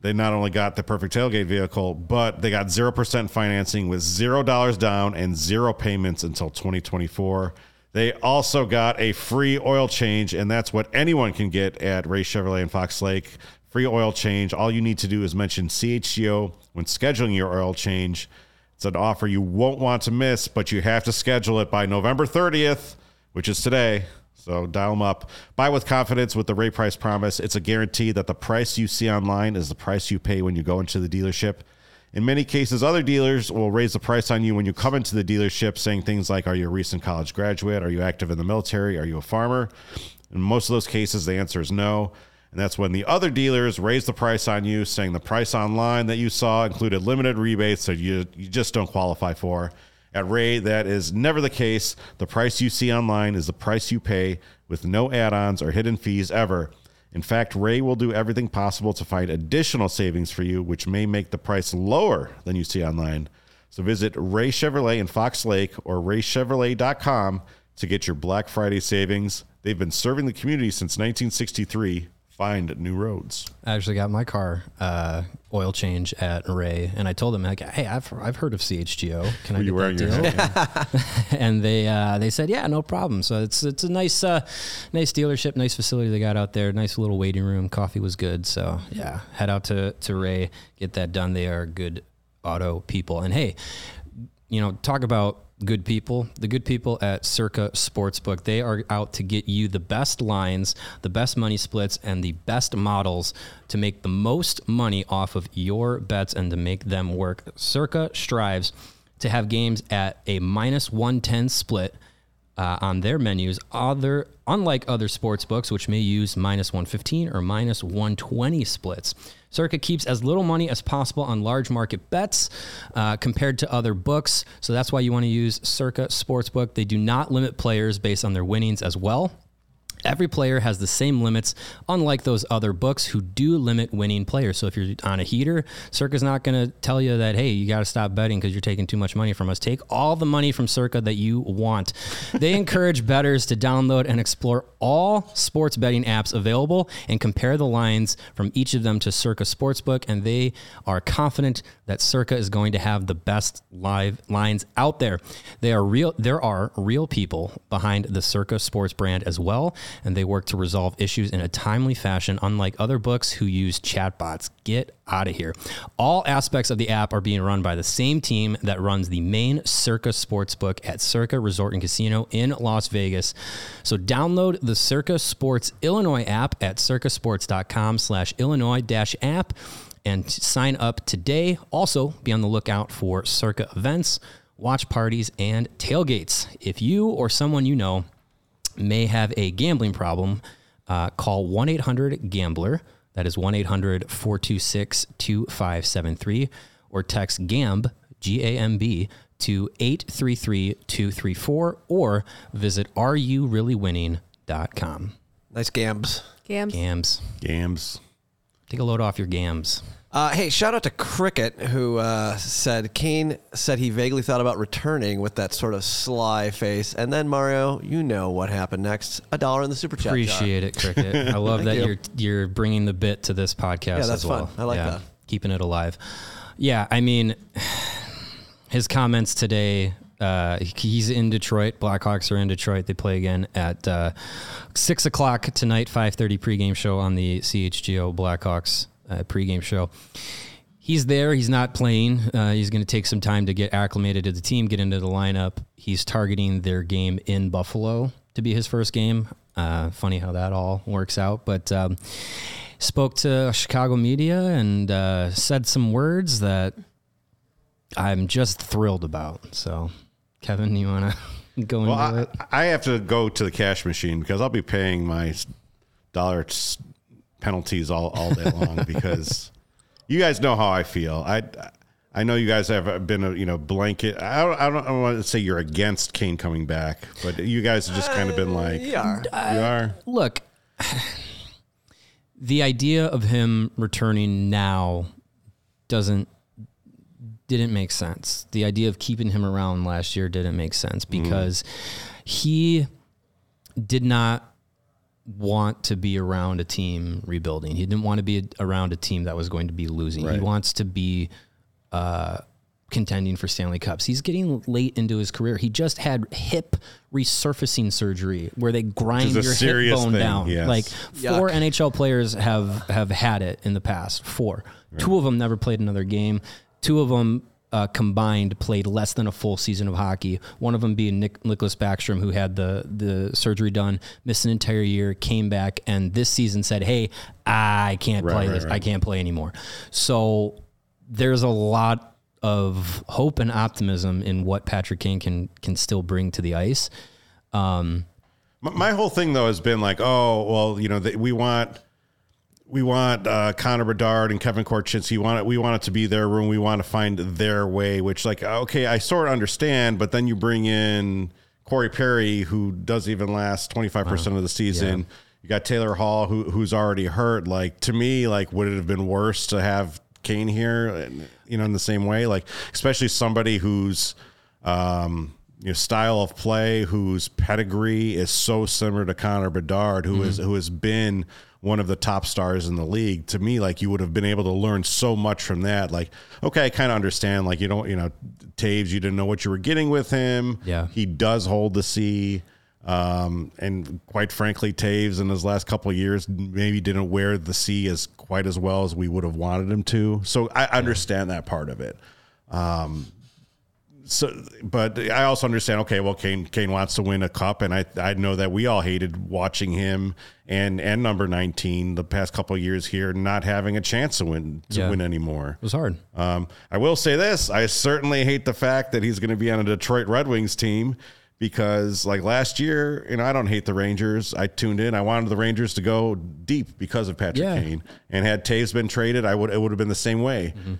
they not only got the perfect tailgate vehicle, but they got 0% financing with $0 down and 0 payments until 2024. They also got a free oil change, and that's what anyone can get at Ray Chevrolet in Fox Lake. Free oil change. All you need to do is mention CHGO when scheduling your oil change. It's an offer you won't want to miss, but you have to schedule it by November 30th, which is today. So dial them up. Buy with confidence with the Ray Price Promise. It's a guarantee that the price you see online is the price you pay when you go into the dealership. In many cases, other dealers will raise the price on you when you come into the dealership, saying things like, are you a recent college graduate? Are you active in the military? Are you a farmer? In most of those cases, the answer is no. And that's when the other dealers raise the price on you, saying the price online that you saw included limited rebates that you just don't qualify for. At Ray, that is never the case. The price you see online is the price you pay, with no add-ons or hidden fees ever. In fact, Ray will do everything possible to find additional savings for you, which may make the price lower than you see online. So visit Ray Chevrolet in Fox Lake or raychevrolet.com to get your Black Friday savings. They've been serving the community since 1963. Find new roads. I actually got my car oil change at Ray, and I told them, like, hey, I've heard of CHGO. Can I get that deal? And they said, yeah, no problem. So it's a nice nice dealership, nice facility they got out there, nice little waiting room. Coffee was good, so yeah, head out to Ray, get that done. They are good auto people. And hey, you know, talk about good people. The good people at Circa Sportsbook, they are out to get you the best lines, the best money splits, and the best models to make the most money off of your bets and to make them work. Circa strives to have games at a -110 split on their menus, unlike other sports books, which may use -115 or -120 splits. Circa keeps as little money as possible on large market bets compared to other books. So that's why you want to use Circa Sportsbook. They do not limit players based on their winnings as well. Every player has the same limits, unlike those other books who do limit winning players. So if you're on a heater, Circa's not going to tell you that, hey, you got to stop betting because you're taking too much money from us. Take all the money from Circa that you want. They encourage bettors to download and explore all sports betting apps available and compare the lines from each of them to Circa Sportsbook, and they are confident that Circa is going to have the best live lines out there. There are real people behind the Circa Sports brand as well, and they work to resolve issues in a timely fashion, unlike other books who use chatbots. Get out of here. All aspects of the app are being run by the same team that runs the main Circa Sportsbook at Circa Resort and Casino in Las Vegas. So download the Circa Sports Illinois app at circasports.com/Illinois-app and sign up today. Also, be on the lookout for Circa events, watch parties, and tailgates. If you or someone you know may have a gambling problem, call 1-800-GAMBLER. That is 1-800-426-2573, or text GAMB, G-A-M-B, to 833-234, or visit areyourreallywinning.com. Nice gams. Gams. Gams. Gams. Take a load off your gams. Hey, shout out to Cricket, who said, Kane said he vaguely thought about returning with that sort of sly face. And then, Mario, you know what happened next. $1 in the Super Chat. Appreciate it, Cricket. I love that you're bringing the bit to this podcast as well. Yeah, that's fun. I like that. Keeping it alive. Yeah, I mean, his comments today, he's in Detroit. Blackhawks are in Detroit. They play again at 6 o'clock tonight, 5:30 pregame show on the CHGO Blackhawks pregame show. He's there. He's not playing. He's going to take some time to get acclimated to the team, get into the lineup. He's targeting their game in Buffalo to be his first game. Funny how that all works out. But spoke to Chicago media and said some words that I'm just thrilled about. So, Kevin, you want to go into it? I have to go to the cash machine because I'll be paying my dollar penalties all day long because you guys know how I feel. I know you guys have been blanket. I don't want to say you're against Kane coming back, but you guys have just kind of been like, you are. Look, the idea of him returning now didn't make sense. The idea of keeping him around last year didn't make sense because he did not want to be around a team rebuilding. He didn't want to be around a team that was going to be losing. Right. He wants to be contending for Stanley Cups. He's getting late into his career. He just had hip resurfacing surgery where they grind your hip bone down. Yes. Like four NHL players have had it in the past. Four. Right. Two of them never played another game. Two of them combined played less than a full season of hockey. One of them being Nicholas Backstrom, who had the surgery done, missed an entire year, came back, and this season said, hey, I can't play this. Right. I can't play anymore. So there's a lot of hope and optimism in what Patrick Kane can still bring to the ice. My whole thing, though, has been like, we want – We want Connor Bedard and Kevin Korchinski. We want it to be their room. We want to find their way, which, like, okay, I sort of understand, but then you bring in Corey Perry, who doesn't even last 25% of the season. Yeah. You got Taylor Hall, who's already hurt. Like, to me, like, would it have been worse to have Kane here, you know, in the same way? Like, especially somebody who's you know, style of play, whose pedigree is so similar to Connor Bedard, who has been one of the top stars in the league. To me, like, you would have been able to learn so much from that. Like, okay, I kind of understand, like, you don't, you know, Toews, you didn't know what you were getting with him. Yeah. He does hold the C. And quite frankly, Toews in his last couple of years maybe didn't wear the C as quite as well as we would have wanted him to. So I understand that part of it. So, but I also understand, okay, well, Kane wants to win a cup, and I know that we all hated watching him and number 19 the past couple of years here not having a chance to win anymore. It was hard. I will say this. I certainly hate the fact that he's going to be on a Detroit Red Wings team, because, like, last year, you know, I don't hate the Rangers. I tuned in. I wanted the Rangers to go deep because of Patrick Kane. And had Toews been traded, it would have been the same way. Mm-hmm.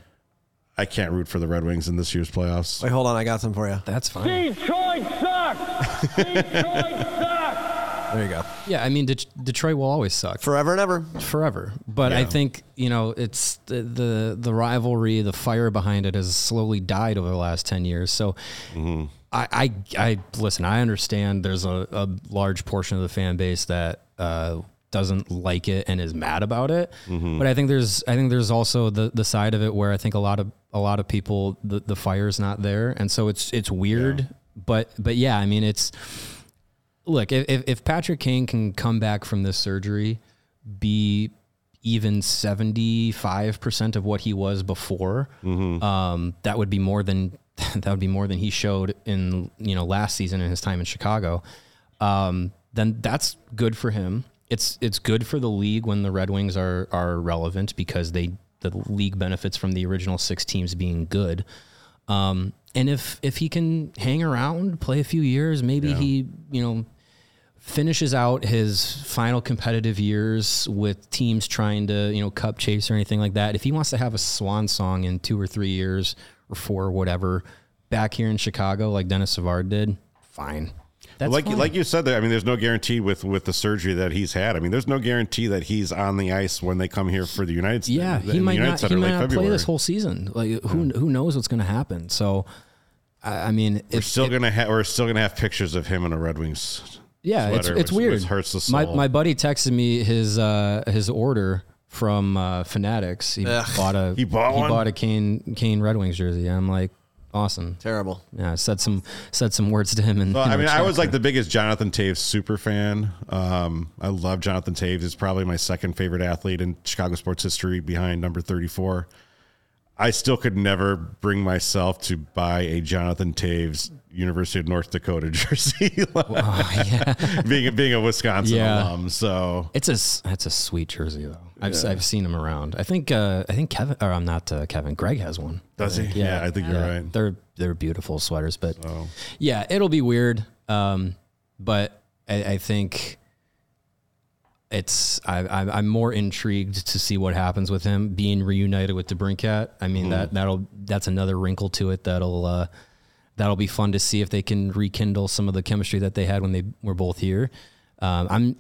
I can't root for the Red Wings in this year's playoffs. Wait, hold on. I got some for you. That's fine. Detroit sucks! Detroit sucks! There you go. Yeah, I mean, Detroit will always suck. Forever and ever. Forever. But yeah. I think, you know, it's the rivalry, the fire behind it has slowly died over the last 10 years. So I understand there's a large portion of the fan base that doesn't like it and is mad about it. Mm-hmm. But I think there's also the side of it where I think a lot of people, the fire's not there. And so it's weird, but yeah, I mean, it's, look, if Patrick Kane can come back from this surgery, be even 75% of what he was before, that would be more than, he showed in, you know, last season in his time in Chicago. Then that's good for him. It's good for the league when the Red Wings are relevant, because the league benefits from the original six teams being good. And if he can hang around, play a few years, maybe he, you know, finishes out his final competitive years with teams trying to, you know, cup chase or anything like that. If he wants to have a swan song in 2 or 3 years or 4 or whatever back here in Chicago, like Dennis Savard did, fine. Like you said, there, I mean, there's no guarantee with the surgery that he's had. I mean, there's no guarantee that he's on the ice when they come here for the United States. Yeah, he might not play this whole season. Like, who knows what's going to happen? So, I mean, we're still going to have pictures of him in a Red Wings. Yeah, sweater, it's weird. Which hurts the soul. My buddy texted me his order from Fanatics. He bought a Kane Red Wings jersey. I'm like, awesome. Terrible. Yeah, I said some words to him. I was like the biggest Jonathan Toews super fan. I love Jonathan Toews. He's probably my second favorite athlete in Chicago sports history behind number 34. I still could never bring myself to buy a Jonathan Toews University of North Dakota jersey. Being a Wisconsin alum. So it's a sweet jersey though. I've seen him around. I think Greg has one. Does he? Yeah, I think you're right. They're beautiful sweaters, but yeah, it'll be weird. But I think I'm more intrigued to see what happens with him being reunited with DeBrincat. I mean, that's another wrinkle to it. That'll be fun to see if they can rekindle some of the chemistry that they had when they were both here. I'm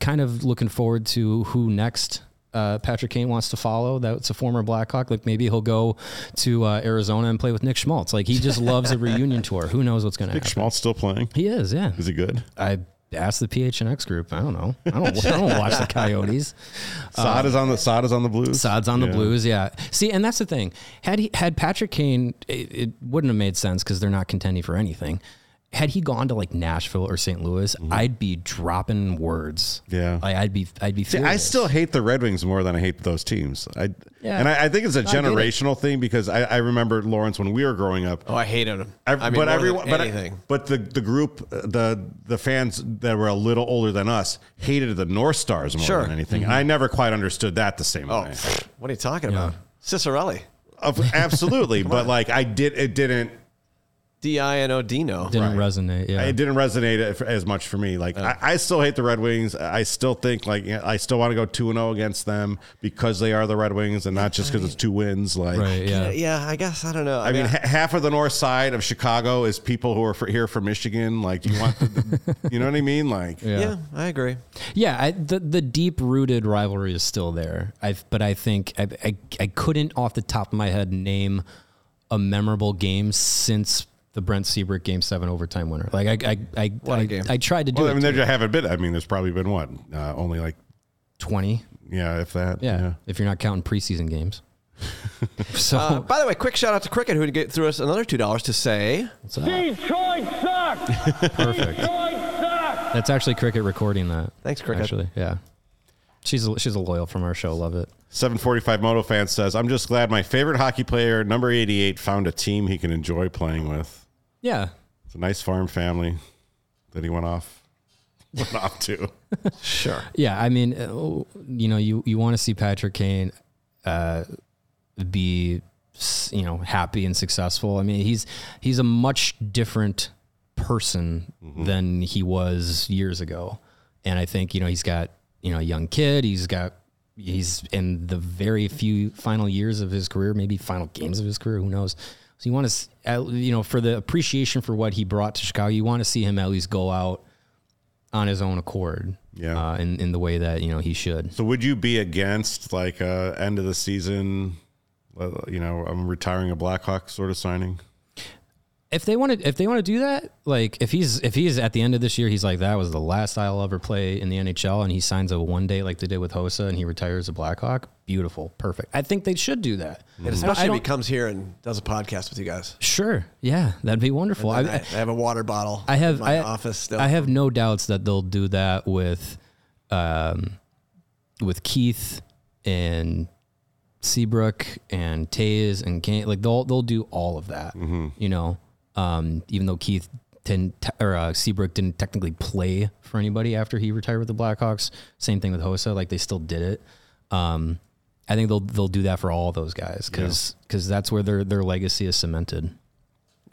kind of looking forward to who next Patrick Kane wants to follow. That's a former Blackhawk. Like, maybe he'll go to Arizona and play with Nick Schmaltz. Like, he just loves a reunion tour. Who knows what's going to happen? Nick Schmaltz still playing? He is, yeah. Is he good? I asked the PHNX group. I don't know. I don't watch the Coyotes. Sod is on the Blues. Sod's on the Blues, yeah. See, and that's the thing. Had Patrick Kane, it wouldn't have made sense because they're not contending for anything. Had he gone to like Nashville or St. Louis, I'd be dropping words. Yeah, I'd be. See, I still hate the Red Wings more than I hate those teams. And I think it's a generational thing, because I remember, Lawrence, when we were growing up. Oh, I hated him. But the group, the fans that were a little older than us hated the North Stars more than anything. Mm-hmm. And I never quite understood that the same way. What are you talking about, Cicerelli? Absolutely, but like I did. It didn't. D-I-N-O-Dino. Didn't resonate. Yeah, it didn't resonate as much for me. Like I still hate the Red Wings. I still think like I still want to go 2-0 against them because they are the Red Wings and not just because it's two wins. Like I guess I don't know. I mean, half of the north side of Chicago is people who are here from Michigan. Like, do you want, you know what I mean? Like, yeah, I agree. Yeah, the deep rooted rivalry is still there. But I think I couldn't off the top of my head name a memorable game since the Brent Seabrook Game 7 overtime winner. Like I tried to do. Well, I mean, there just haven't been. I mean, there's probably been what only like 20. Yeah, if that. Yeah, if you're not counting preseason games. So, by the way, quick shout out to Cricket who threw us another $2 to say Detroit sucks. Perfect. Detroit sucks. That's actually Cricket recording that. Thanks, Cricket. Actually, yeah. She's a loyal from our show. Love it. 745 Moto Fan says, I'm just glad my favorite hockey player, number 88, found a team he can enjoy playing with. Yeah. It's a nice farm family that he went off to. Sure. Yeah. I mean, you know, you want to see Patrick Kane be, you know, happy and successful. I mean, he's a much different person than he was years ago. And I think, you know, he's got, you know, a young kid. He's in the very few final years of his career, maybe final games of his career. Who knows? So you want to, you know, for the appreciation for what he brought to Chicago, you want to see him at least go out on his own accord. Yeah. In the way that, you know, he should. So would you be against like end of the season, you know, I'm retiring a Blackhawk sort of signing? If they want to do that, like if he's at the end of this year, he's like, that was the last I'll ever play in the NHL, and he signs a one day like they did with Hossa, and he retires a Blackhawk. Beautiful, perfect. I think they should do that, and especially if he comes here and does a podcast with you guys. Sure, yeah, that'd be wonderful. I have a water bottle. In my office still. I have no doubts that they'll do that with Keith and Seabrook and Toews and Kane. Like they'll do all of that. You know. Even though Keith Seabrook didn't technically play for anybody after he retired with the Blackhawks, same thing with Hossa, like they still did it. I think they'll do that for all those guys because that's where their legacy is cemented.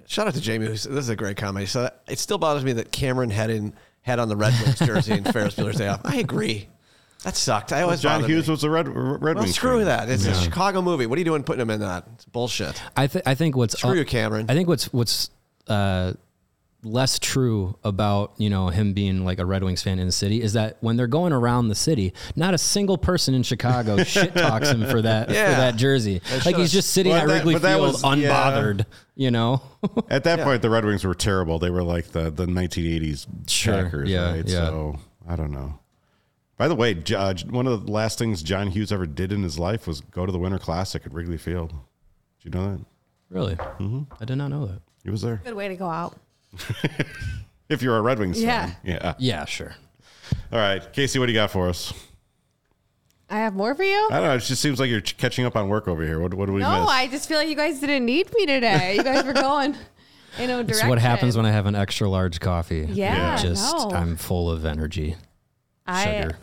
Shout out to Jamie. This is a great comment. So it still bothers me that Cameron had on the Red Wings jersey and Ferris Bueller's Day Off. I agree. That sucked. I always John Hughes was a Red Wings. Screw that. It's a Chicago movie. What are you doing putting him in that? It's bullshit. I think what's true, Cameron. I think what's less true about, you know, him being like a Red Wings fan in the city is that when they're going around the city, not a single person in Chicago shit talks him for that jersey. Like he's just sitting at Wrigley Field unbothered, you know. At that point, the Red Wings were terrible. They were like the 1980s Packers, right? Yeah. So I don't know. By the way, one of the last things John Hughes ever did in his life was go to the Winter Classic at Wrigley Field. Did you know that? Really? I did not know that. He was there. Good way to go out. If you're a Red Wings fan. Yeah. Yeah, sure. All right. Kacy, what do you got for us? I have more for you? I don't know. It just seems like you're catching up on work over here. What do we miss? No, I just feel like you guys didn't need me today. You guys were going in a direction. It's what happens when I have an extra large coffee. Yeah. I'm full of energy. Sugar.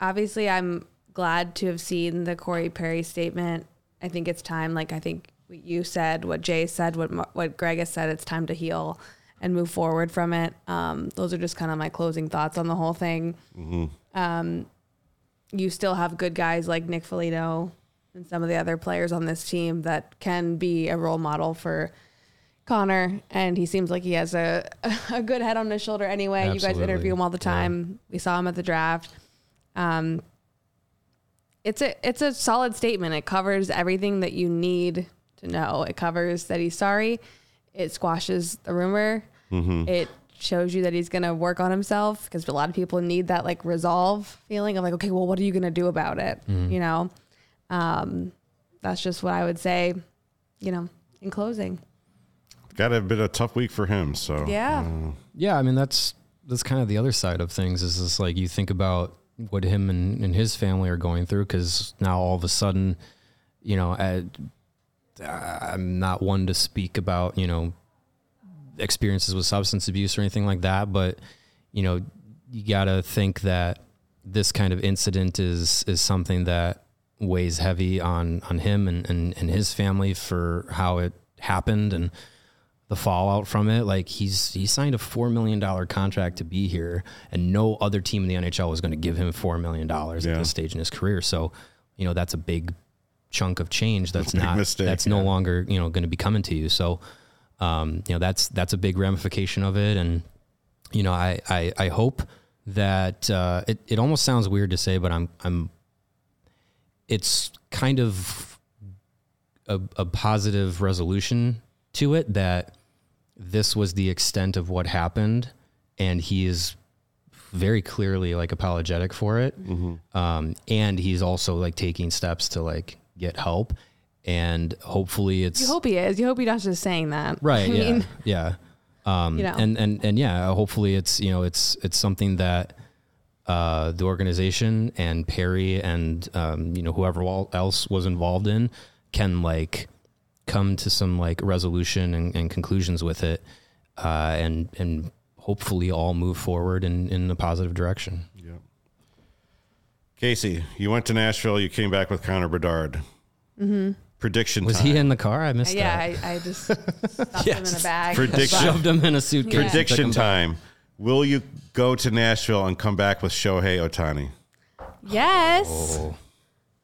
I'm glad to have seen the Corey Perry statement. I think it's time. Like, I think what you said, what Jay said, what Greg has said, it's time to heal and move forward from it. Those are just kind of my closing thoughts on the whole thing. You still have good guys like Nick Foligno and some of the other players on this team that can be a role model for Connor, and he seems like he has a good head on his shoulder anyway. Absolutely. You guys interview him all the time. Yeah. We saw him at the draft. It's a solid statement. It covers everything that you need to know. It covers that he's sorry. It squashes the rumor. It shows you that he's going to work on himself, because a lot of people need that like resolve feeling of like, okay, well, what are you going to do about it? You know, that's just what I would say, you know, in closing. Got to have been a tough week for him. So yeah. I mean, that's kind of the other side of things. Is just like you think about what him and his family are going through, because now all of a sudden, you know, I'm not one to speak about, you know, experiences with substance abuse or anything like that, but you know, you got to think that this kind of incident is something that weighs heavy on him and his family for how it happened and. The the fallout from it. Like, he signed a $4 million contract to be here, and no other team in the NHL was going to give him $4 million at this stage in his career. So, you know, that's a big chunk of change that's no longer, you know, going to be coming to you. So, you know, that's a big ramification of it. And, you know, I hope that it almost sounds weird to say, but I'm it's kind of a positive resolution to it, that this was the extent of what happened, and he is very clearly like apologetic for it. Mm-hmm. And he's also like taking steps to like get help, and hopefully it's, you hope he is, you hope you're not just saying that. Right. I mean. You know. And yeah, hopefully it's, you know, it's something that, the organization and Perry and, you know, whoever else was involved in can like come to some like resolution and conclusions with it. And hopefully all move forward in a positive direction. Yeah. Kacy, you went to Nashville, you came back with Connor Bedard. Mm-hmm. Prediction was time. He in the car? I missed that. Yeah, I just stuffed him in a bag. Shoved him in a suitcase. Yeah. Prediction time. Back. Will you go to Nashville and come back with Shohei Ohtani? Yes. Oh.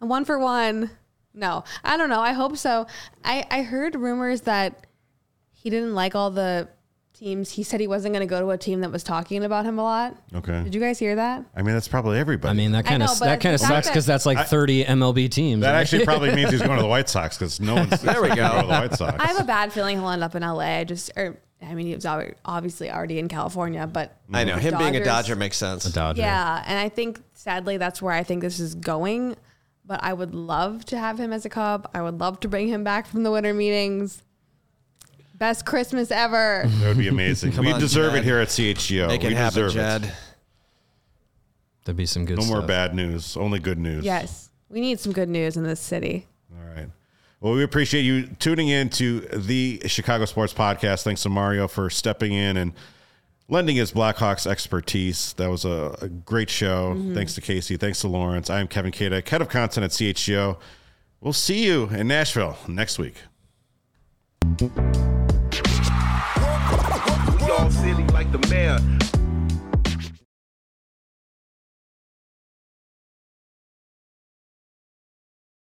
One for one. No, I don't know. I hope so. I heard rumors that he didn't like all the teams. He said he wasn't going to go to a team that was talking about him a lot. Okay. Did you guys hear that? I mean, that's probably everybody. I mean, that kind of sucks because that's like 30 MLB teams. That actually probably means he's going to the White Sox because no one's there. We go. Going to the White Sox. I have a bad feeling he'll end up in LA. He was obviously already in California, but I know him being a Dodger makes sense. A Dodger. Yeah, and I think sadly that's where I think this is going. But I would love to have him as a Cub. I would love to bring him back from the winter meetings. Best Christmas ever. That would be amazing. We deserve it here at CHGO. Make it happen, Chad. There'd be some good stuff. No more bad news. Only good news. Yes. We need some good news in this city. All right. Well, we appreciate you tuning in to the Chicago Sports Podcast. Thanks to Mario for stepping in and lending his Blackhawks expertise. That was a great show. Mm-hmm. Thanks to Kacy. Thanks to Lawrence. I am Kevin Kadek, head of content at CHGO. We'll see you in Nashville next week. Silly like the mayor.